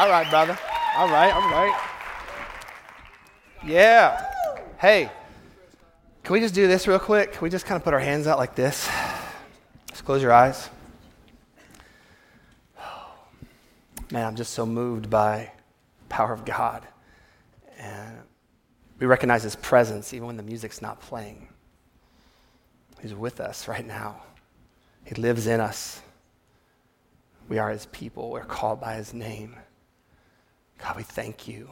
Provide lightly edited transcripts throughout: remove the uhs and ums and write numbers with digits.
All right, brother. All right. Yeah. Hey, can we just do this real quick? Can we just kind of put our hands out like this? Just close your eyes. Man, I'm just so moved by the power of God. And we recognize his presence even when the music's not playing. He's with us right now. He lives in us. We are his people. We're called by his name. God, we thank you.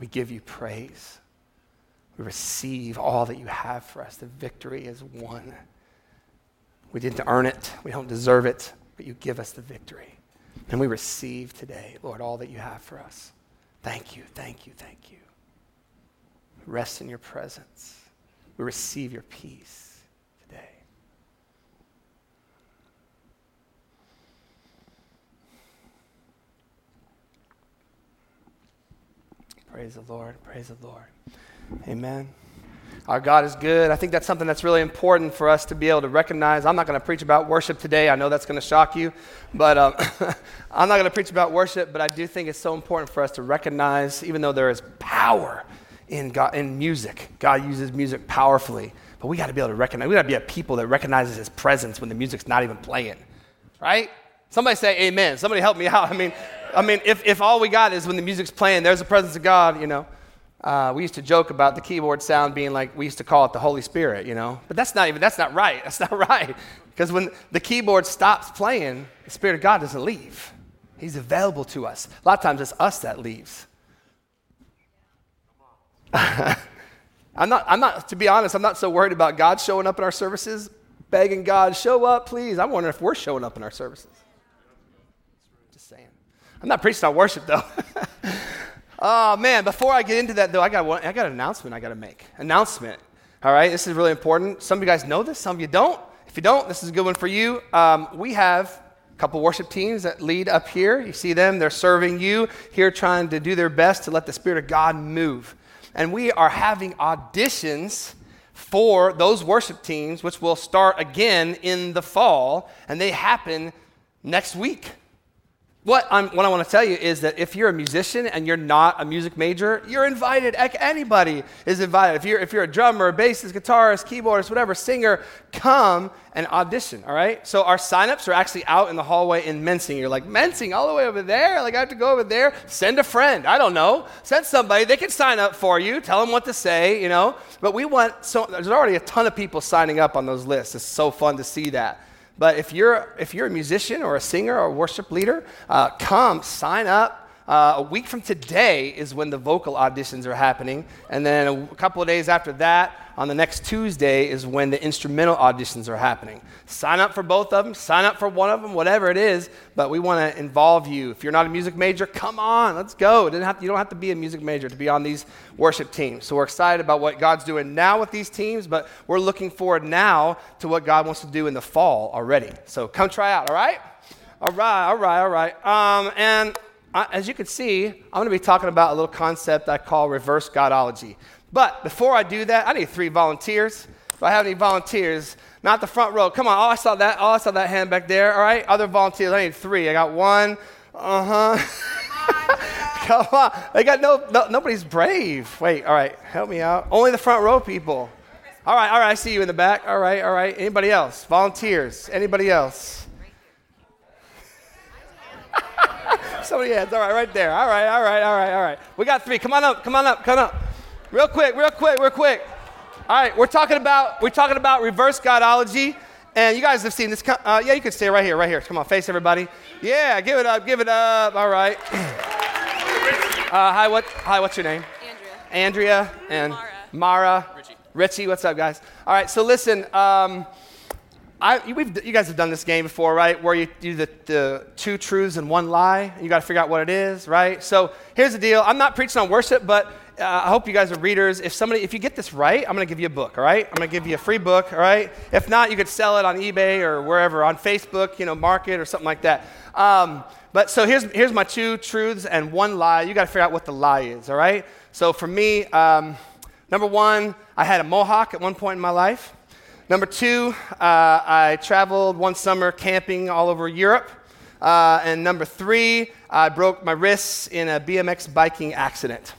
We give you praise. We receive all that you have for us. The victory is won. We didn't earn it. We don't deserve it, but you give us the victory. And we receive today, Lord, all that you have for us. Thank you, thank you, thank you. We rest in your presence. We receive your peace today. Praise the Lord, praise the Lord. Amen. Our God is good. I think that's something that's really important for us to be able to recognize. I'm not going to preach about worship today. I know that's going to shock you, but I'm not going to preach about worship, but I do think it's so important for us to recognize, even though there is power in God, in music. God uses music powerfully, but we got to be able to recognize. We got to be a people that recognizes his presence when the music's not even playing, right? Somebody say amen. Somebody help me out. I mean, if all we got is when the music's playing, there's the presence of God, you know. We used to joke about the keyboard sound being like, we used to call it the Holy Spirit, you know. But that's not right. That's not right. Because when the keyboard stops playing, the Spirit of God doesn't leave. He's available to us. A lot of times it's us that leaves. I'm not, to be honest, I'm not so worried about God showing up in our services, begging God, show up, please. I'm wondering if we're showing up in our services. Just saying. I'm not preaching on worship, though. Oh, man, before I get into that, though, I got an announcement I got to make. Announcement, all right? This is really important. Some of you guys know this. Some of you don't. If you don't, this is a good one for you. We have a couple worship teams that lead up here. You see them. They're serving you here, trying to do their best to let the Spirit of God move. And we are having auditions for those worship teams, which will start again in the fall, and they happen next week. What I want to tell you is that if you're a musician and you're not a music major, you're invited. Anybody is invited. If you're a drummer, a bassist, guitarist, keyboardist, whatever, singer, come and audition, all right? So our signups are actually out in the hallway in Mensing. You're like, Mensing, all the way over there? Like, I have to go over there? Send a friend. I don't know. Send somebody. They can sign up for you. Tell them what to say, you know? But there's already a ton of people signing up on those lists. It's so fun to see that. But if you're a musician or a singer or a worship leader, come sign up. A week from today is when the vocal auditions are happening, and then a couple of days after that, on the next Tuesday, is when the instrumental auditions are happening. Sign up for both of them. Sign up for one of them, whatever it is. But we want to involve you. If you're not a music major, come on, let's go. You don't have to be a music major to be on these worship teams. So we're excited about what God's doing now with these teams, but we're looking forward now to what God wants to do in the fall already. So come try out. All right, all right, all right, all right. And as you can see, I'm going to be talking about a little concept I call reverse Godology. But before I do that, I need 3 volunteers. If I have any volunteers, not the front row. Come on. Oh, I saw that. Oh, I saw that hand back there. All right. Other volunteers. I need 3. I got 1. Come on. I got no. Nobody's brave. Wait. All right. Help me out. Only the front row people. All right. All right. I see you in the back. All right. All right. Anybody else? Volunteers. Anybody else? Somebody has. All right, right there. All right, all right, all right, all right. We got 3. Come on up, come on up, come on up. Real quick. All right, we're talking about reverse Godology. And you guys have seen this. Yeah, you can stay right here. Come on, face everybody. Yeah, give it up. All right. Hi, what's your name? Andrea and Mara. Richie, what's up, guys? All right, so listen, you guys have done this game before, right? Where you do the 2 truths and 1 lie. And you got to figure out what it is, right? So here's the deal. I'm not preaching on worship, but I hope you guys are readers. If you get this right, I'm going to give you a book, all right? I'm going to give you a free book, all right? If not, you could sell it on eBay or wherever, on Facebook, you know, Market or something like that. But so here's my 2 truths and 1 lie. You got to figure out what the lie is, all right? So for me, number 1, I had a mohawk at one point in my life. Number 2, I traveled one summer camping all over Europe. And number 3, I broke my wrists in a BMX biking accident.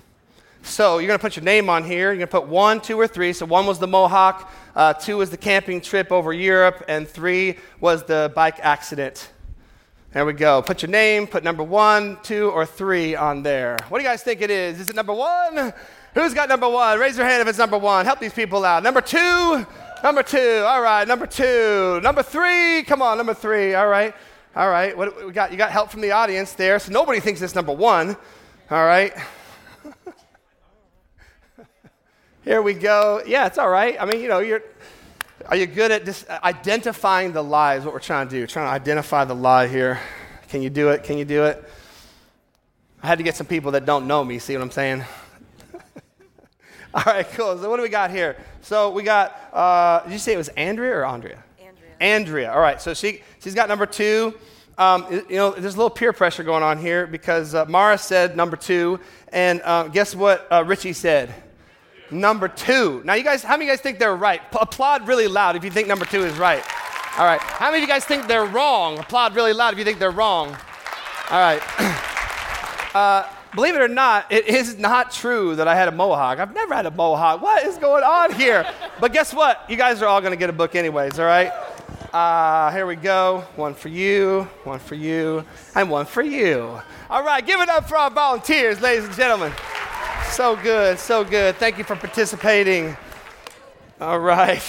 So you're going to put your name on here. You're going to put 1, 2, or 3. So 1 was the Mohawk, 2 was the camping trip over Europe, and 3 was the bike accident. There we go. Put your name, put number 1, 2, or 3 on there. What do you guys think it is? Is it number 1? Who's got number 1? Raise your hand if it's number 1. Help these people out. Number two. All right, number 2. Number 3. Come on, number 3. All right. What we got? You got help from the audience there, so nobody thinks it's number 1. All right. Here we go. Yeah, it's all right. I mean, are you good at just identifying the lie is what we're trying to do. Trying to identify the lie here. Can you do it? I had to get some people that don't know me. See what I'm saying? All right, cool. So what do we got here? So we got, did you say it was Andrea or Andrea? Andrea. All right, so she's got number 2. There's a little peer pressure going on here because Mara said number 2, and guess what Richie said? Number 2. Now, you guys, how many of you guys think they're right? Applaud really loud if you think number 2 is right. All right. How many of you guys think they're wrong? Applaud really loud if you think they're wrong. All right. Believe it or not, it is not true that I had a mohawk. I've never had a mohawk. What is going on here? But guess what? You guys are all going to get a book anyways, all right? Here we go. 1 for you, 1 for you, and 1 for you. All right. Give it up for our volunteers, ladies and gentlemen. So good. Thank you for participating. All right.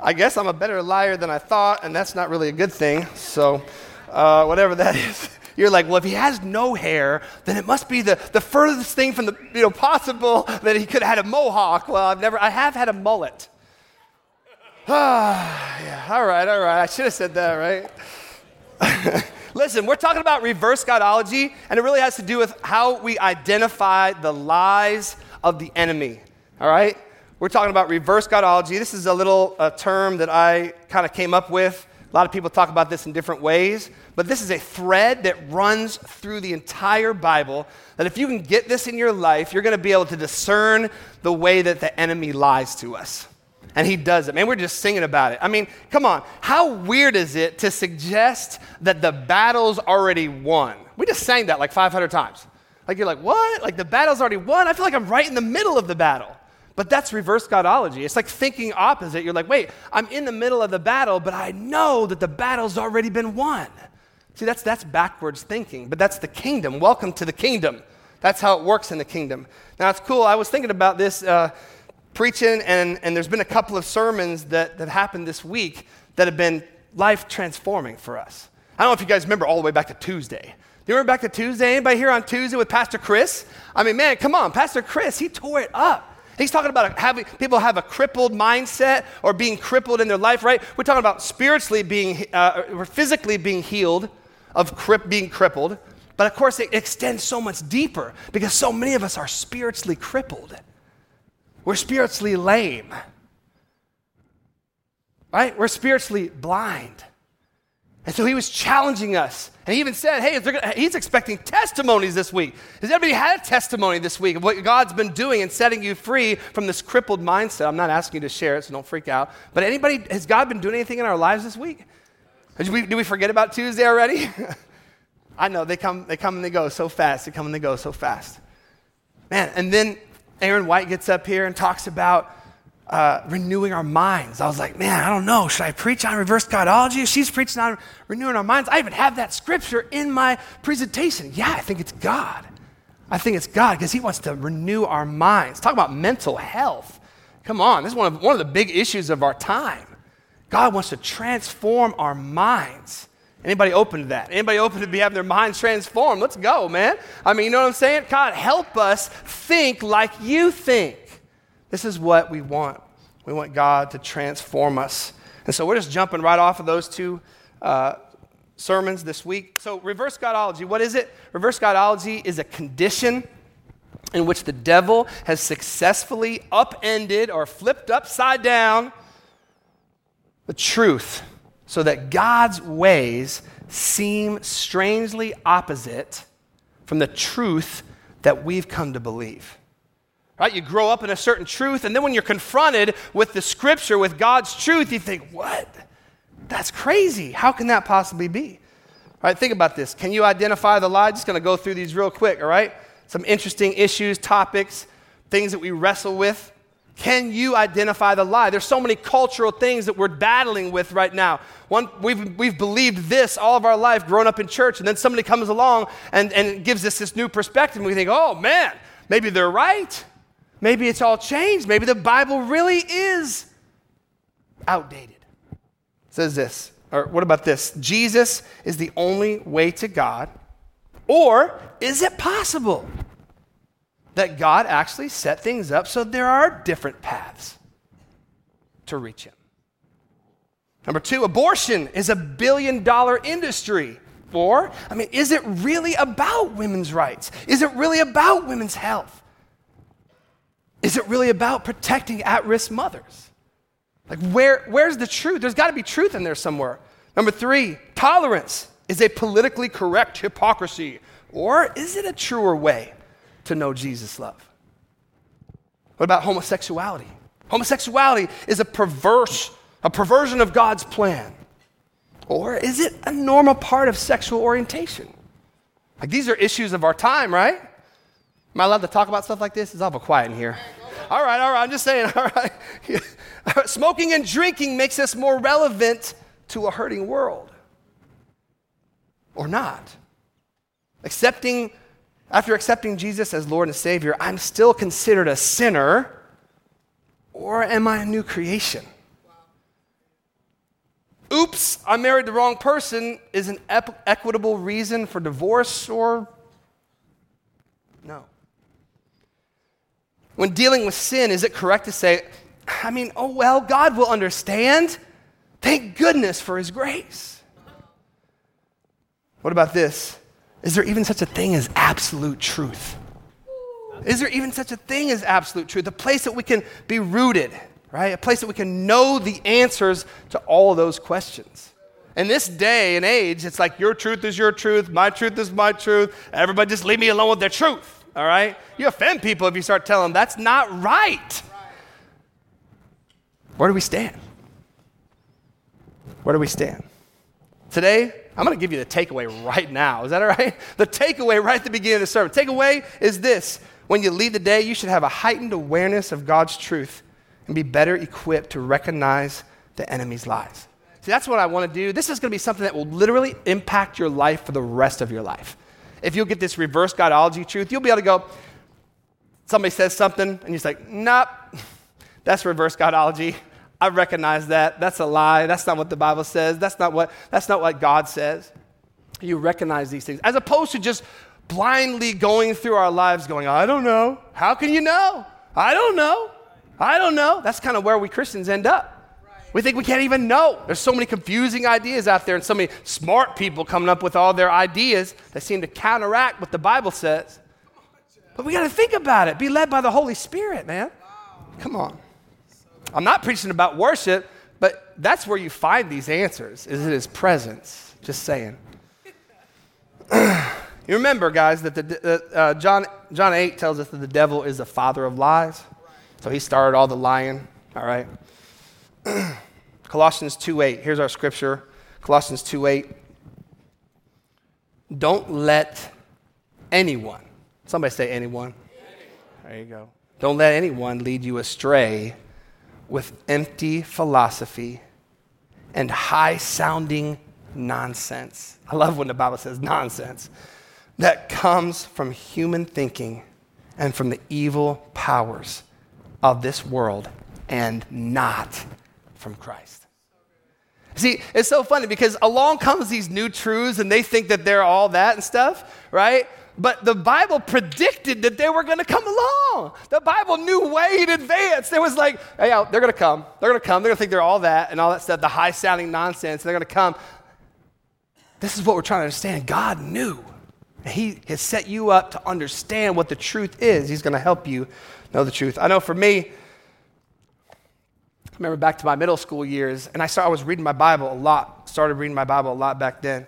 I guess I'm a better liar than I thought, and that's not really a good thing. So whatever that is. You're like, well, if he has no hair, then it must be the furthest thing from the possible that he could have had a mohawk. Well, I have had a mullet. Yeah. All right. I should have said that, right? Listen, we're talking about reverse Godology, and it really has to do with how we identify the lies of the enemy, all right? We're talking about reverse Godology. This is a little term that I kind of came up with. A lot of people talk about this in different ways, but this is a thread that runs through the entire Bible, that if you can get this in your life, you're going to be able to discern the way that the enemy lies to us. And he does it. Man, we're just singing about it. I mean, come on. How weird is it to suggest that the battle's already won? We just sang that like 500 times. Like, you're like, what? Like, the battle's already won? I feel like I'm right in the middle of the battle. But that's reverse Godology. It's like thinking opposite. You're like, wait, I'm in the middle of the battle, but I know that the battle's already been won. See, that's backwards thinking, but that's the kingdom. Welcome to the kingdom. That's how it works in the kingdom. Now, it's cool. I was thinking about this preaching, and there's been a couple of sermons that happened this week that have been life-transforming for us. I don't know if you guys remember all the way back to Tuesday. Do you remember back to Tuesday? Anybody here on Tuesday with Pastor Chris? I mean, man, come on. Pastor Chris, he tore it up. He's talking about having people have a crippled mindset or being crippled in their life, right? We're talking about spiritually being, or physically being healed of being crippled. But, of course, it extends so much deeper because so many of us are spiritually crippled. We're spiritually lame, right? We're spiritually blind. And so he was challenging us. And he even said, hey, he's expecting testimonies this week. Has everybody had a testimony this week of what God's been doing and setting you free from this crippled mindset? I'm not asking you to share it, so don't freak out. But anybody, has God been doing anything in our lives this week? Did we forget about Tuesday already? I know, they come and they go so fast. Man, and then Aaron White gets up here and talks about renewing our minds. I was like, man, I don't know. Should I preach on reverse Godology? She's preaching on renewing our minds. I even have that scripture in my presentation. Yeah, I think it's God because he wants to renew our minds. Talk about mental health. Come on. This is one of the big issues of our time. God wants to transform our minds. Anybody open to that? Anybody open to be having their minds transformed? Let's go, man. I mean, you know what I'm saying? God, help us think like you think. This is what we want. We want God to transform us. And so we're just jumping right off of those two sermons this week. So reverse Godology, what is it? Reverse Godology is a condition in which the devil has successfully upended or flipped upside down the truth, so that God's ways seem strangely opposite from the truth that we've come to believe. Right? You grow up in a certain truth, and then when you're confronted with the scripture, with God's truth, you think, what? That's crazy. How can that possibly be? All right, think about this. Can you identify the lie? Just going to go through these real quick, all right? Some interesting issues, topics, things that we wrestle with. Can you identify the lie? There's so many cultural things that we're battling with right now. One, we've believed this all of our life, grown up in church, and then somebody comes along and gives us this new perspective, and we think, oh, man, maybe they're right. Maybe it's all changed. Maybe the Bible really is outdated. It says this, or what about this? Jesus is the only way to God, or is it possible that God actually set things up so there are different paths to reach him? Number two, abortion is a $1 billion industry. Or, I mean, is it really about women's rights? Is it really about women's health? Is it really about protecting at-risk mothers? Like, where's the truth? There's got to be truth in there somewhere. Number three, tolerance is a politically correct hypocrisy. Or is it a truer way to know Jesus' love? What about homosexuality? Homosexuality is a perversion of God's plan. Or is it a normal part of sexual orientation? Like, these are issues of our time, right? Am I allowed to talk about stuff like this? It's awful quiet in here. All right, I'm just saying, all right. Smoking and drinking makes us more relevant to a hurting world. Or not. After accepting Jesus as Lord and Savior, I'm still considered a sinner, or am I a new creation? Wow. Oops, I married the wrong person is an equitable reason for divorce, or no? When dealing with sin, is it correct to say, I mean, oh, well, God will understand. Thank goodness for his grace. What about this? Is there even such a thing as absolute truth? A place that we can be rooted, right? A place that we can know the answers to all of those questions. In this day and age, it's like your truth is your truth, my truth is my truth. Everybody just leave me alone with their truth, all right? You offend people if you start telling them that's not right. Where do we stand? Today, I'm going to give you the takeaway right now. Is that all right? The takeaway right at the beginning of the sermon. Takeaway is this. When you lead the day, you should have a heightened awareness of God's truth and be better equipped to recognize the enemy's lies. See, that's what I want to do. This is going to be something that will literally impact your life for the rest of your life. If you'll get this reverse Godology truth, you'll be able to go, somebody says something, and you're just like, nope, that's reverse Godology. I recognize that. That's a lie. That's not what the Bible says. That's not what God says. You recognize these things. As opposed to just blindly going through our lives going, I don't know. How can you know? I don't know. That's kind of where we Christians end up. We think we can't even know. There's so many confusing ideas out there and so many smart people coming up with all their ideas that seem to counteract what the Bible says. But we got to think about it. Be led by the Holy Spirit, man. Come on. I'm not preaching about worship, but that's where you find these answers, is in his presence. Just saying. You remember, guys, that John 8 tells us that the devil is the father of lies. So he started all the lying, all right? Colossians 2.8, here's our scripture. Colossians 2.8. Don't let anyone, somebody say anyone. There you go. Don't let anyone lead you astray with empty philosophy and high-sounding nonsense. I love when the Bible says nonsense. That comes from human thinking and from the evil powers of this world and not from Christ. See, it's so funny because along comes these new truths and they think that they're all that and stuff, right? But the Bible predicted that they were going to come along. The Bible knew way in advance. There was like, hey, they're going to come. They're going to think they're all that and all that stuff, the high-sounding nonsense. They're going to come. This is what we're trying to understand. God knew. He has set you up to understand what the truth is. He's going to help you know the truth. I know for me, I remember back to my middle school years, and I was reading my Bible a lot, started reading my Bible a lot back then.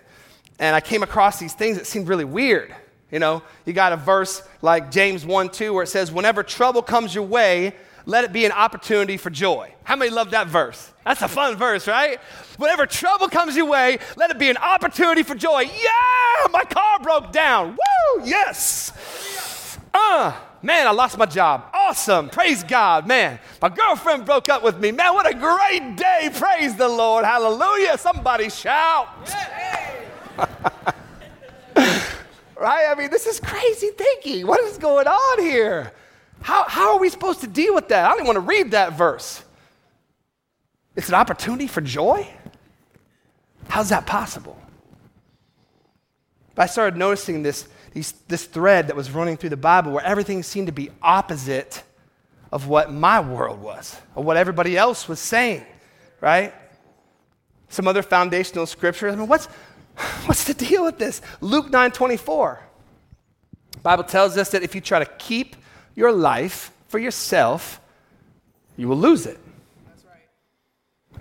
And I came across these things that seemed really weird. You know, you got a verse like James 1, 2, where it says, whenever trouble comes your way, let it be an opportunity for joy. How many love that verse? That's a fun verse, right? Whenever trouble comes your way, let it be an opportunity for joy. Yeah, my car broke down. Woo, yes. Man, I lost my job. Awesome. Praise God, man. My girlfriend broke up with me. Man, what a great day. Praise the Lord. Hallelujah. Somebody shout. Right? I mean, this is crazy thinking. What is going on here? How are we supposed to deal with that? I don't even want to read that verse. It's an opportunity for joy? How's that possible? But I started noticing this thread that was running through the Bible where everything seemed to be opposite of what my world was, or what everybody else was saying, right? Some other foundational scriptures. I mean, what's the deal with this? Luke 9:24. The Bible tells us that if you try to keep your life for yourself, you will lose it. That's right.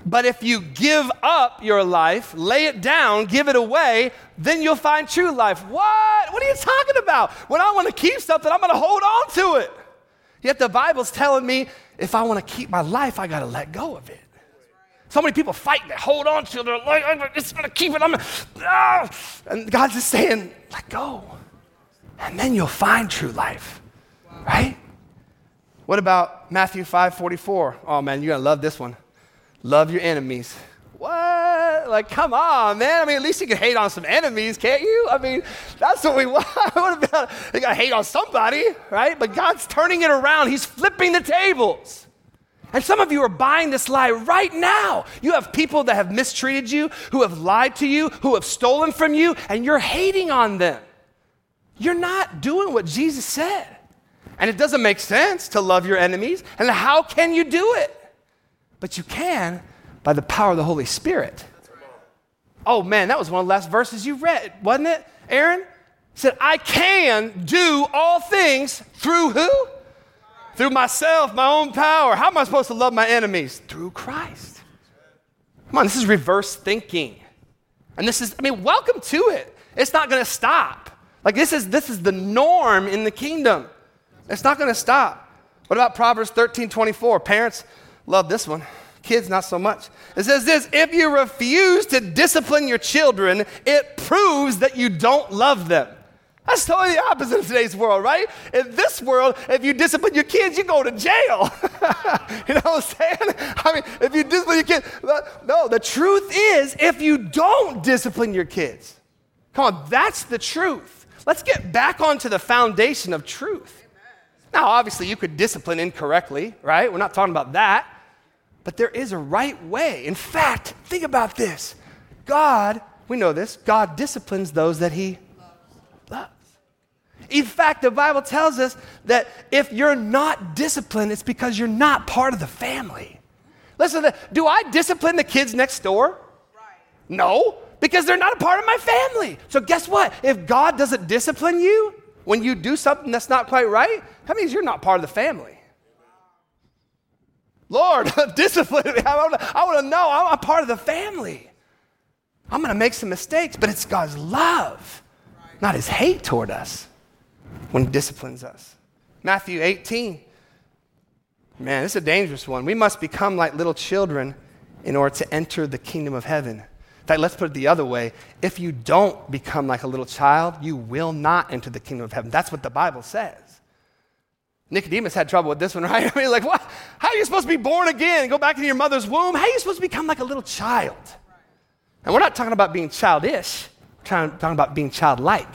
But if you give up your life, lay it down, give it away, then you'll find true life. What? What are you talking about? When I want to keep something, I'm going to hold on to it. Yet the Bible's telling me if I want to keep my life, I got to let go of it. So many people fight and hold on to their life. I'm just going to keep it. And God's just saying, let go. And then you'll find true life. Wow. Right? What about Matthew 5:44? Oh, man, you're going to love this one. Love your enemies. What? Like, come on, man. I mean, at least you can hate on some enemies, can't you? I mean, that's what we want. What about, you got to hate on somebody, right? But God's turning it around. He's flipping the tables. And some of you are buying this lie right now. You have people that have mistreated you, who have lied to you, who have stolen from you, and you're hating on them. You're not doing what Jesus said. And it doesn't make sense to love your enemies. And how can you do it? But you can by the power of the Holy Spirit. Oh, man, that was one of the last verses you read, wasn't it, Aaron? It said, I can do all things through who? Through myself, my own power. How am I supposed to love my enemies? Through Christ. Come on, this is reverse thinking. And this is, I mean, welcome to it. It's not going to stop. Like this is the norm in the kingdom. It's not going to stop. What about Proverbs 13:24? Parents, love this one. Kids, not so much. It says this, if you refuse to discipline your children, it proves that you don't love them. That's totally the opposite of today's world, right? In this world, if you discipline your kids, you go to jail. You know what I'm saying? I mean, if you discipline your kids. No, the truth is, if you don't discipline your kids, come on, that's the truth. Let's get back onto the foundation of truth. Now, obviously, you could discipline incorrectly, right? We're not talking about that. But there is a right way. In fact, think about this. God, we know this, God disciplines those that he loves. In fact, the Bible tells us that if you're not disciplined, it's because you're not part of the family. Listen to that. Do I discipline the kids next door? Right. No, because they're not a part of my family. So guess what? If God doesn't discipline you when you do something that's not quite right, that means you're not part of the family. Lord, discipline me. I want to know I'm a part of the family. I'm going to make some mistakes, but it's God's love, not his hate toward us when he disciplines us. Matthew 18. Man, this is a dangerous one. We must become like little children in order to enter the kingdom of heaven. In fact, let's put it the other way. If you don't become like a little child, you will not enter the kingdom of heaven. That's what the Bible says. Nicodemus had trouble with this one, right? I mean, like, what? How are you supposed to be born again? Go back into your mother's womb? How are you supposed to become like a little child? And we're not talking about being childish. Talking about being childlike.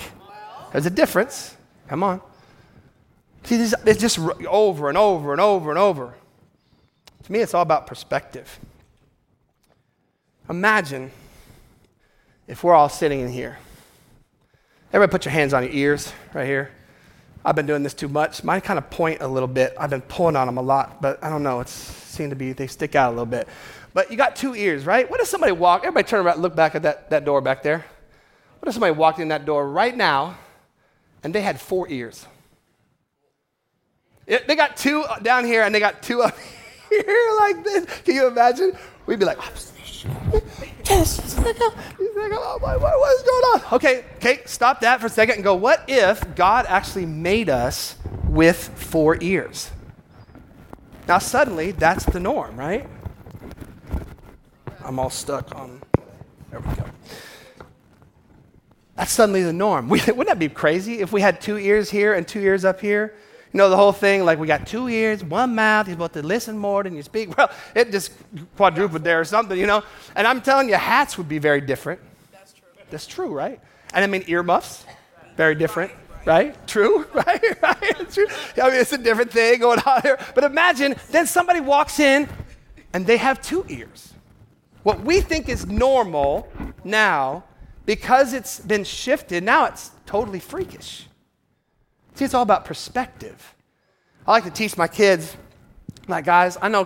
There's a difference. Come on. See, it's just over and over and over and over. To me, it's all about perspective. Imagine if we're all sitting in here. Everybody put your hands on your ears right here. I've been doing this too much. Mine kind of point a little bit. I've been pulling on them a lot, but I don't know. It seems to be they stick out a little bit. But you got two ears, right? What if somebody walked? Everybody turn around and look back at that door back there. What if somebody walked in that door right now and they had four ears? They got two down here and they got two up here like this. Can you imagine? We'd be like, oh, what is going on? Okay, stop that for a second and go, what if God actually made us with four ears? Now suddenly, that's the norm, right? I'm all stuck on, there we go. That's suddenly the norm. Wouldn't that be crazy if we had 2 ears here and 2 ears up here? You know, the whole thing, like we got 2 ears, 1 mouth, you're supposed to listen more than you speak. Well, it just quadrupled there or something, you know. And I'm telling you, hats would be very different. That's true. That's true, right? And I mean, earmuffs, very different. Right? True? Right? Right? True. I mean, it's a different thing going on here. But imagine then somebody walks in and they have 2 ears. What we think is normal now, because it's been shifted, now it's totally freakish. See, it's all about perspective. I like to teach my kids, like, guys, I know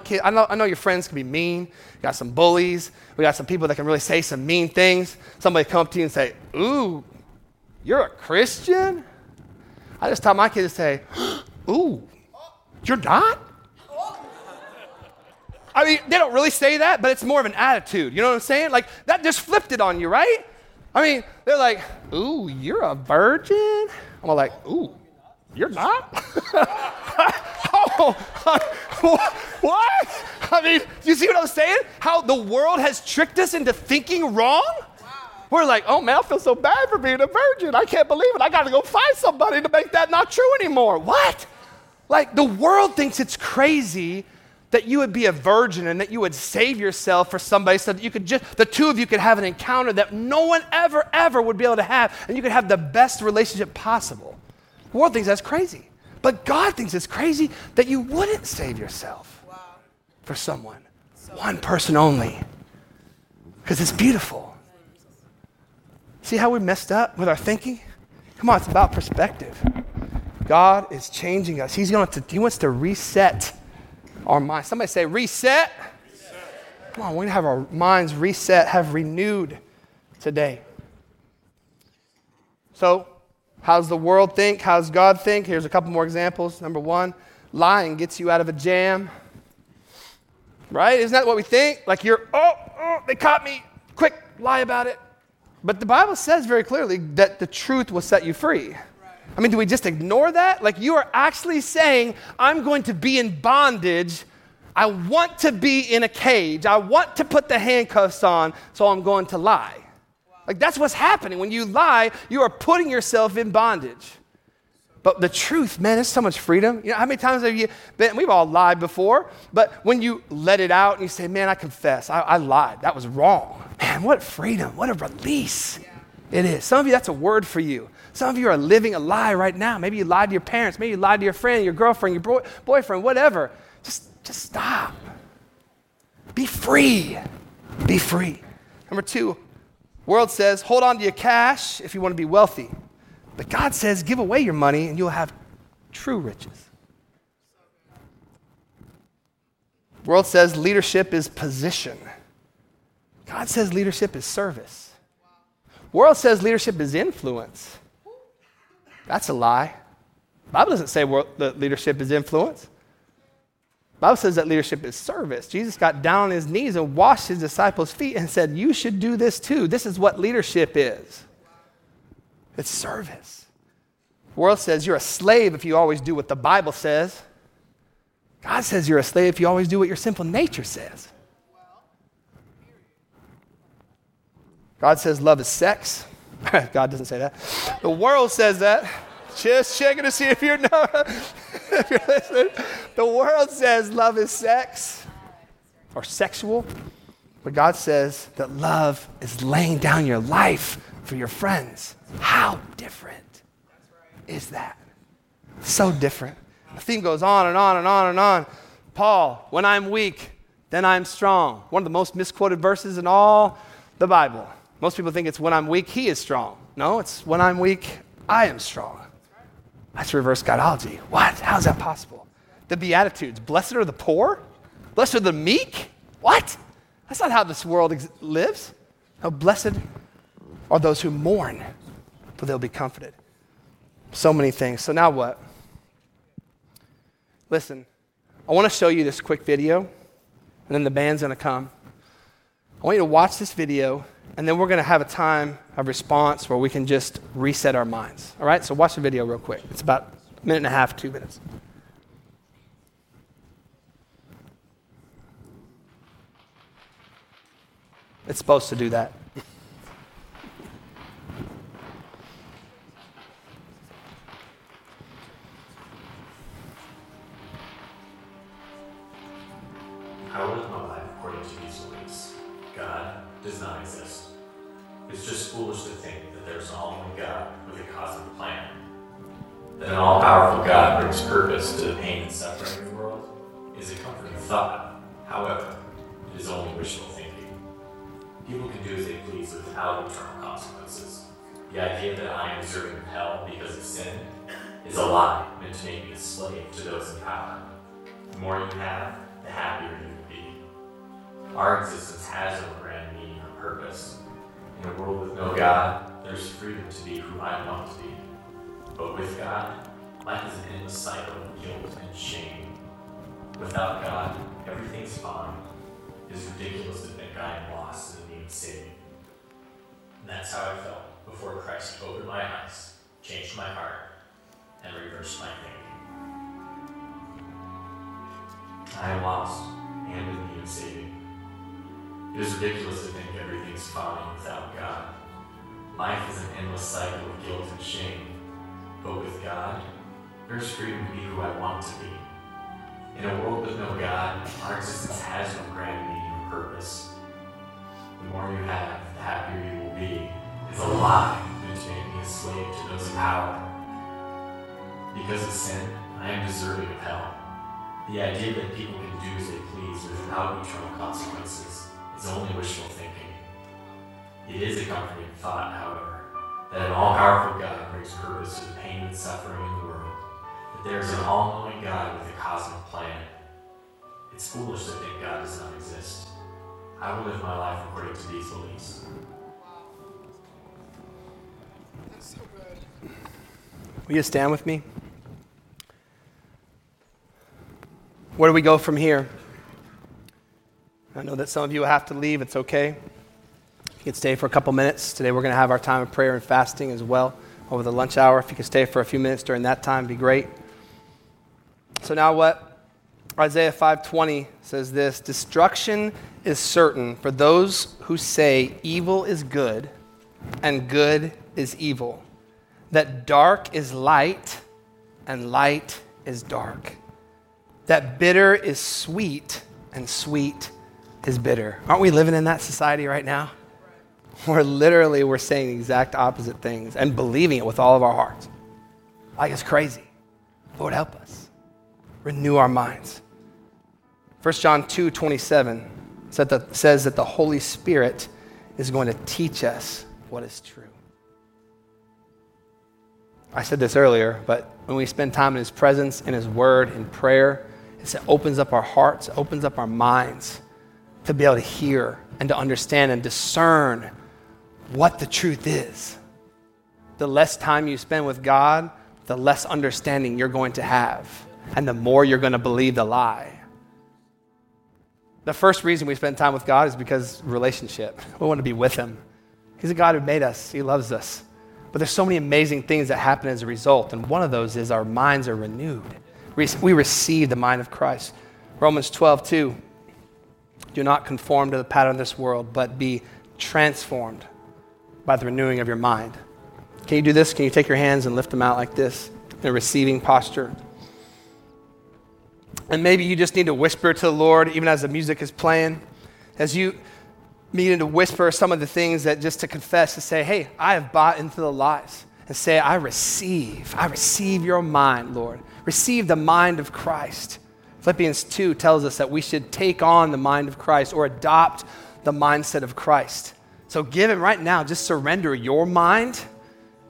your friends can be mean. You got some bullies. We got some people that can really say some mean things. Somebody come up to you and say, ooh, you're a Christian? I just taught my kids to say, ooh, you're not? I mean, they don't really say that, but it's more of an attitude. You know what I'm saying? Like, that just flipped it on you, right? I mean, they're like, ooh, you're a virgin? I'm like, ooh, you're not? What? I mean, you see what I'm saying? How the world has tricked us into thinking wrong? We're like, oh, man, I feel so bad for being a virgin. I can't believe it. I got to go find somebody to make that not true anymore. What? Like, the world thinks it's crazy that you would be a virgin and that you would save yourself for somebody so that you could just, the two of you could have an encounter that no one ever, ever would be able to have, and you could have the best relationship possible. The world thinks that's crazy. But God thinks it's crazy that you wouldn't save yourself for someone, one person only, because it's beautiful. See how we messed up with our thinking? Come on, it's about perspective. God is changing us. He wants to reset our mind. Somebody say, reset. Reset. Come on, we're going to have our minds reset, have renewed today. So, how's the world think? How's God think? Here's a couple more examples. Number one, lying gets you out of a jam. Right? Isn't that what we think? Like you're, oh, they caught me. Quick, lie about it. But the Bible says very clearly that the truth will set you free. Right. I mean, do we just ignore that? Like you are actually saying, I'm going to be in bondage. I want to be in a cage. I want to put the handcuffs on, so I'm going to lie. Wow. Like that's what's happening. When you lie, you are putting yourself in bondage. But the truth, man, there's so much freedom. You know, how many times have you been, we've all lied before, but when you let it out and you say, man, I confess, I lied. That was wrong. Man, what freedom, what a release it is. Some of you, that's a word for you. Some of you are living a lie right now. Maybe you lied to your parents. Maybe you lied to your friend, your girlfriend, your boyfriend, whatever. Just stop. Be free. Be free. Number two, world says, hold on to your cash if you want to be wealthy. But God says, give away your money and you'll have true riches. The world says leadership is position. God says leadership is service. The world says leadership is influence. That's a lie. The Bible doesn't say that leadership is influence. The Bible says that leadership is service. Jesus got down on his knees and washed his disciples' feet and said, you should do this too. This is what leadership is. It's service. The world says you're a slave if you always do what the Bible says. God says you're a slave if you always do what your sinful nature says. God says love is sex. God doesn't say that. The world says that. Just checking to see if you're not, if you're listening. The world says love is sex or sexual. But God says that love is laying down your life for your friends. How different is that? So different. The theme goes on and on and on and on. Paul, when I'm weak, then I'm strong. One of the most misquoted verses in all the Bible. Most people think it's when I'm weak, he is strong. No, it's when I'm weak, I am strong. That's reverse Godology. What? How is that possible? The Beatitudes. Blessed are the poor. Blessed are the meek. What? That's not how this world lives. No, blessed are those who mourn, for they'll be comforted. So many things. So now what? Listen, I want to show you this quick video, and then the band's going to come. I want you to watch this video, and then we're going to have a time of response where we can just reset our minds. All right? So watch the video real quick. It's about 1.5 to 2 minutes. It's supposed to do that. I live my life according to these beliefs. God does not exist. It's just foolish to think that there's only God with a cosmic plan. That an all-powerful God brings purpose to the pain and suffering in the world is a comforting thought. However, it is only wishful thinking. People can do as they please without eternal consequences. The idea that I am deserving of hell because of sin is a lie meant to make me a slave to those in power. The more you have, the happier you will be. Our existence has no grand meaning or purpose. In a world with no God, there's freedom to be who I want to be. But with God, life is an endless cycle of guilt and shame. Without God, everything's fine. It's ridiculous to think I am lost and need saving. And that's how I felt before Christ opened my eyes, changed my heart, and reversed my thinking. I am lost and in need of saving. It is ridiculous to think everything's fine without God. Life is an endless cycle of guilt and shame. But with God, there's freedom to be who I want to be. In a world with no God, our existence has no grand meaning or purpose. The more you have, the happier you will be. It's a lie meant to make me a slave to those in power. Because of sin, I am deserving of hell. The idea that people can do as they please without eternal consequences is only wishful thinking. It is a comforting thought, however, that an all-powerful God brings purpose to the pain and suffering in the world, that there is an all-knowing God with a cosmic plan. It's foolish to think God does not exist. I will live my life according to these beliefs. That's so good. Will you stand with me? Where do we go from here? I know that some of you will have to leave. It's okay. You can stay for a couple minutes. Today we're going to have our time of prayer and fasting as well over the lunch hour. If you can stay for a few minutes during that time, it'd be great. So now what? Isaiah 5:20 says this: destruction is certain for those who say evil is good and good is evil, that dark is light and light is dark, that bitter is sweet and sweet is bitter. Aren't we living in that society right now? We're saying the exact opposite things and believing it with all of our hearts. Like it's crazy. Lord, help us. Renew our minds. First John 2:27 says that the Holy Spirit is going to teach us what is true. I said this earlier, but when we spend time in His presence, in His word, in prayer, it opens up our hearts, it opens up our minds to be able to hear and to understand and discern what the truth is. The less time you spend with God, the less understanding you're going to have, and the more you're going to believe the lie. The first reason we spend time with God is because relationship. We want to be with Him. He's a God who made us. He loves us. But there's so many amazing things that happen as a result, and one of those is our minds are renewed. We receive the mind of Christ. Romans 12:2. Do not conform to the pattern of this world, but be transformed by the renewing of your mind. Can you do this? Can you take your hands and lift them out like this in a receiving posture? And maybe you just need to whisper to the Lord, even as the music is playing, as you begin to whisper some of the things that just to confess, to say, hey, I have bought into the lies, and say, I receive your mind, Lord. Receive the mind of Christ. Philippians 2 tells us that we should take on the mind of Christ or adopt the mindset of Christ. So give Him right now, just surrender your mind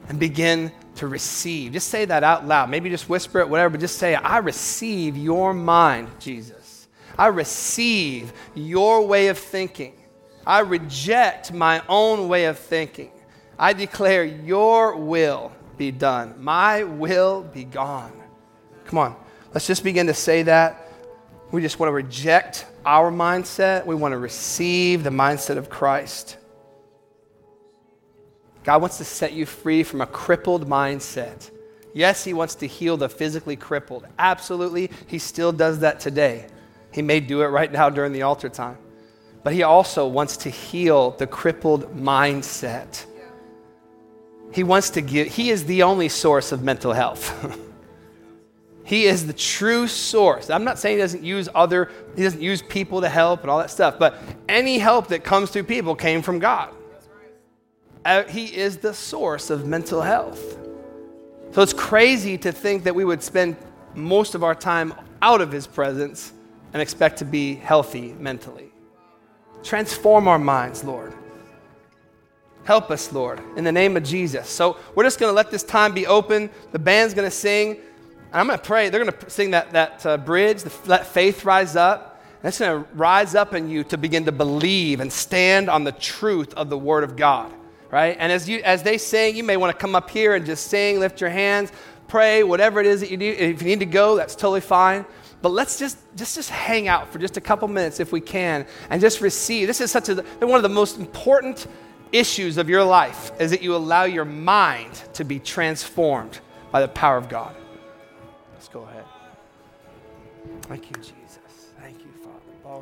and begin to receive. Just say that out loud. Maybe just whisper it, whatever, but just say, I receive your mind, Jesus. I receive your way of thinking. I reject my own way of thinking. I declare your will be done. My will be gone. Come on. Let's just begin to say that. We just want to reject our mindset. We want to receive the mindset of Christ. God wants to set you free from a crippled mindset. Yes, He wants to heal the physically crippled. Absolutely, He still does that today. He may do it right now during the altar time. but he also wants to heal the crippled mindset. He wants to give, he is the only source of mental health. He is the true source. I'm not saying he doesn't use people to help and all that stuff, but any help that comes through people came from God. That's right. He is the source of mental health. So it's crazy to think that we would spend most of our time out of his presence and expect to be healthy mentally. Transform our minds, Lord. Help us, Lord, in the name of Jesus. So we're just going to let this time be open. The band's going to sing. I'm going to pray. They're going to sing that bridge, let faith rise up. And it's going to rise up in you to begin to believe and stand on the truth of the Word of God, right? And as they sing, you may want to come up here and just sing, lift your hands, pray, whatever it is that you do. If you need to go, that's totally fine. But let's just hang out for just a couple minutes if we can and just receive. This is one of the most important issues of your life is that you allow your mind to be transformed by the power of God. Let's go ahead. Thank you, Jesus. Thank you, Father.